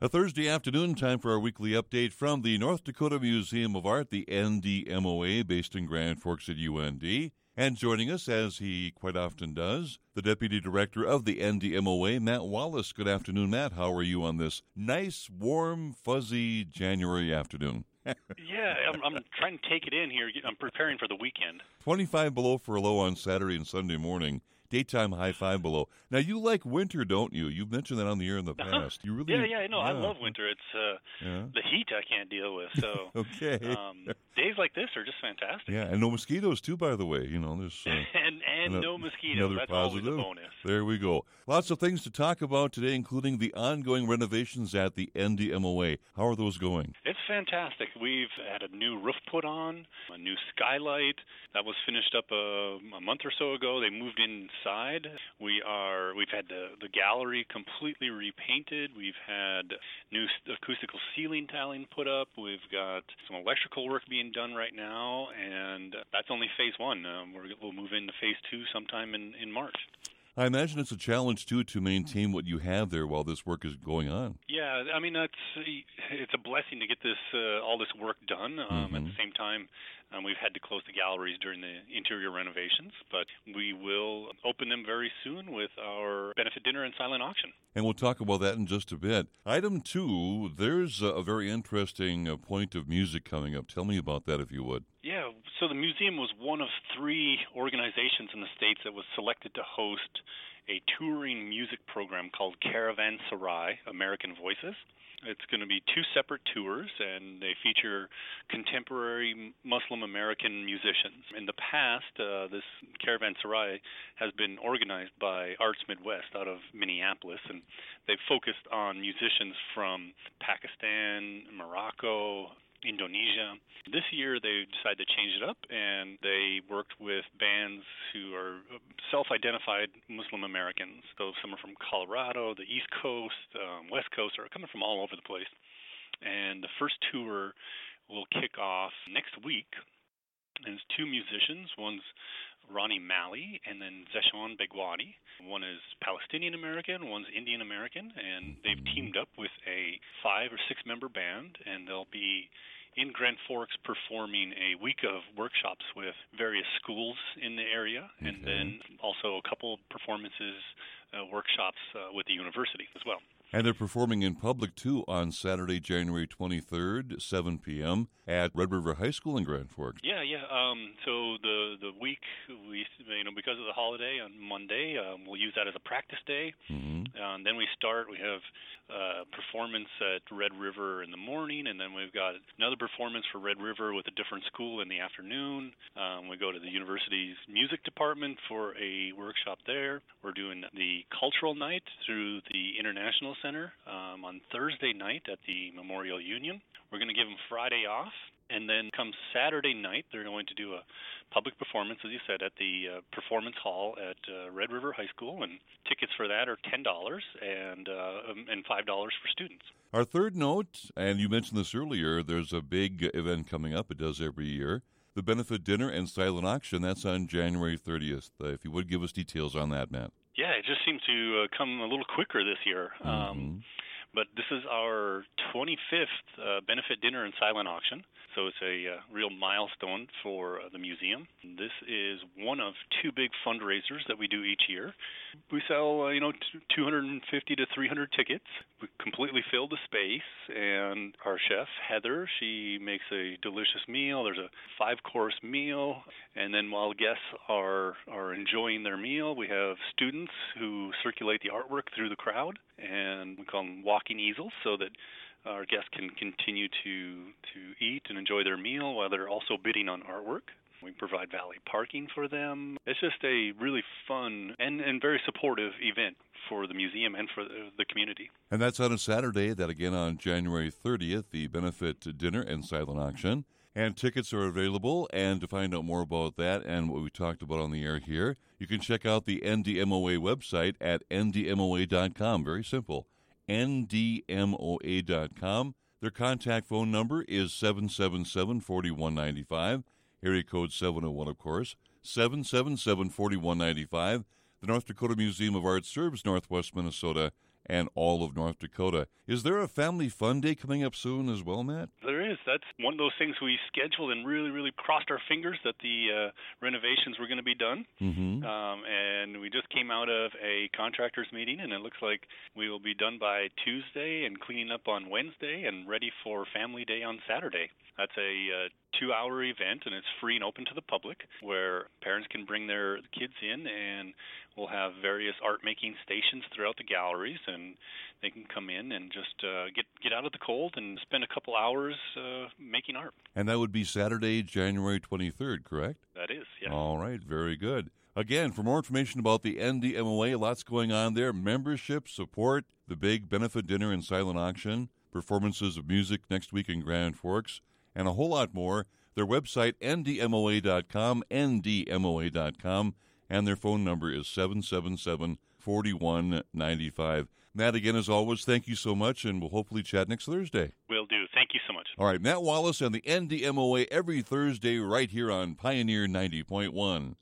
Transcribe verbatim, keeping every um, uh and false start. A Thursday afternoon, time for our weekly update from the North Dakota Museum of Art, the N D M O A, based in Grand Forks at U N D. And joining us, as he quite often does, the Deputy Director of the N D M O A, Matt Wallace. Good afternoon, Matt. How are you on this nice, warm, fuzzy January afternoon? Yeah, I'm, I'm trying to take it in here. I'm preparing for the weekend. twenty-five below for a low on Saturday and Sunday morning. Daytime high five below. Now, you like winter, don't you? You've mentioned that on the air in the past. You really? Yeah, yeah, no, yeah. I love winter. It's uh, yeah. the heat I can't deal with. So okay. um, days like this are just fantastic. Yeah, and no mosquitoes, too, by the way. You know, there's uh, and, and another, no mosquitoes. That's positive. Always a bonus. There we go. Lots of things to talk about today, including the ongoing renovations at the N D M O A. How are those going? It's fantastic. We've had a new roof put on, a new skylight. That was finished up a, a month or so ago. They moved in Side. We are, we've had the, the gallery completely repainted. We've had new acoustical ceiling tiling put up. We've got some electrical work being done right now, and that's only phase one. Um, we're, we'll move into phase two sometime in, in March. I imagine it's a challenge, too, to maintain what you have there while this work is going on. Yeah, I mean, that's, it's a blessing to get this uh, all this work done. Um, mm-hmm. At the same time, um, we've had to close the galleries during the interior renovations, but we will open them very soon with our benefit dinner and silent auction. And we'll talk about that in just a bit. Item two, there's a very interesting point of music coming up. Tell me about that, if you would. Yeah, so the museum was one of three organizations in the States that was selected to host a touring music program called Caravanserai American Voices. It's going to be two separate tours, and they feature contemporary Muslim American musicians. In the past, uh, this Caravanserai has been organized by Arts Midwest out of Minneapolis, and they've focused on musicians from Pakistan, Morocco, Indonesia. This year they decided to change it up, and they worked with bands who are self-identified Muslim Americans. So some are from Colorado, the East Coast, um, West Coast, are coming from all over the place. And the first tour will kick off next week. And it's two musicians. One's Ronnie Malley and then Zeshan Begwadi. One is Palestinian American, one's Indian American, and they've teamed up with a five or six member band, and they'll be in Grand Forks performing a week of workshops with various schools in the area, okay. and then also a couple performances, uh, workshops uh, with the university as well. And they're performing in public, too, on Saturday, January twenty-third, seven p.m. at Red River High School in Grand Forks. Yeah, yeah. Um, so the the week, we you know, because of the holiday on Monday, um, we'll use that as a practice day. Mm-hmm. Uh, and then we start. We have a uh, performance at Red River in the morning, and then we've got another performance for Red River with a different school in the afternoon. Um, we go to the university's music department for a workshop there. We're doing the cultural night through the International Center um, on Thursday night at the Memorial Union. We're going to give them Friday off, and then come Saturday night, they're going to do a public performance, as you said, at the uh, Performance Hall at uh, Red River High School, and tickets for that are ten dollars and, uh, and five dollars for students. Our third note, and you mentioned this earlier, there's a big event coming up. It does every year. The benefit dinner and silent auction, that's on January thirtieth. Uh, if you would give us details on that, Matt. Yeah, it just seems to uh, come a little quicker this year. Um, mm-hmm. But this is our twenty-fifth uh, benefit dinner and silent auction, so it's a uh, real milestone for uh, the museum. This is one of two big fundraisers that we do each year. We sell, uh, you know, t- two hundred fifty to three hundred tickets. We completely fill the space, and our chef, Heather, she makes a delicious meal. There's a five-course meal, and then while guests are, are enjoying their meal, we have students who circulate the artwork through the crowd, and we call them walking easels, so that our guests can continue to to eat and enjoy their meal while they're also bidding on artwork. We provide valet parking for them. It's just a really fun and, and very supportive event for the museum and for the community. And that's on a Saturday, that again on January thirtieth, the benefit dinner and silent auction. And tickets are available, and to find out more about that and what we talked about on the air here, you can check out the N D M O A website at N D M O A dot com. Very simple, N D M O A dot com. Their contact phone number is seven seven seven, four one nine five, area code seven oh one, of course, seven seven seven, four one nine five. The North Dakota Museum of Art serves northwest Minnesota, and all of North Dakota. Is there a Family Fun Day coming up soon as well, Matt? There is. That's one of those things we scheduled and really, really crossed our fingers that the uh, renovations were going to be done. Mm-hmm. Um, and we just came out of a contractors meeting, and it looks like we will be done by Tuesday and cleaning up on Wednesday and ready for Family Day on Saturday. That's a uh, two-hour event, and it's free and open to the public, where parents can bring their kids in, and we'll have various art-making stations throughout the galleries, and they can come in and just uh, get, get out of the cold and spend a couple hours uh, making art. And that would be Saturday, January twenty-third, correct? That is, yeah. All right, very good. Again, for more information about the N D M O A, lots going on there. Membership, support, the big benefit dinner and silent auction, performances of music next week in Grand Forks, and a whole lot more. Their website, N D M O A dot com, N D M O A dot com, and their phone number is seven seven seven, four one nine five. Matt, again, as always, thank you so much, and we'll hopefully chat next Thursday. Will do. Thank you so much. All right, Matt Wallace and the N D M O A every Thursday right here on Pioneer ninety point one.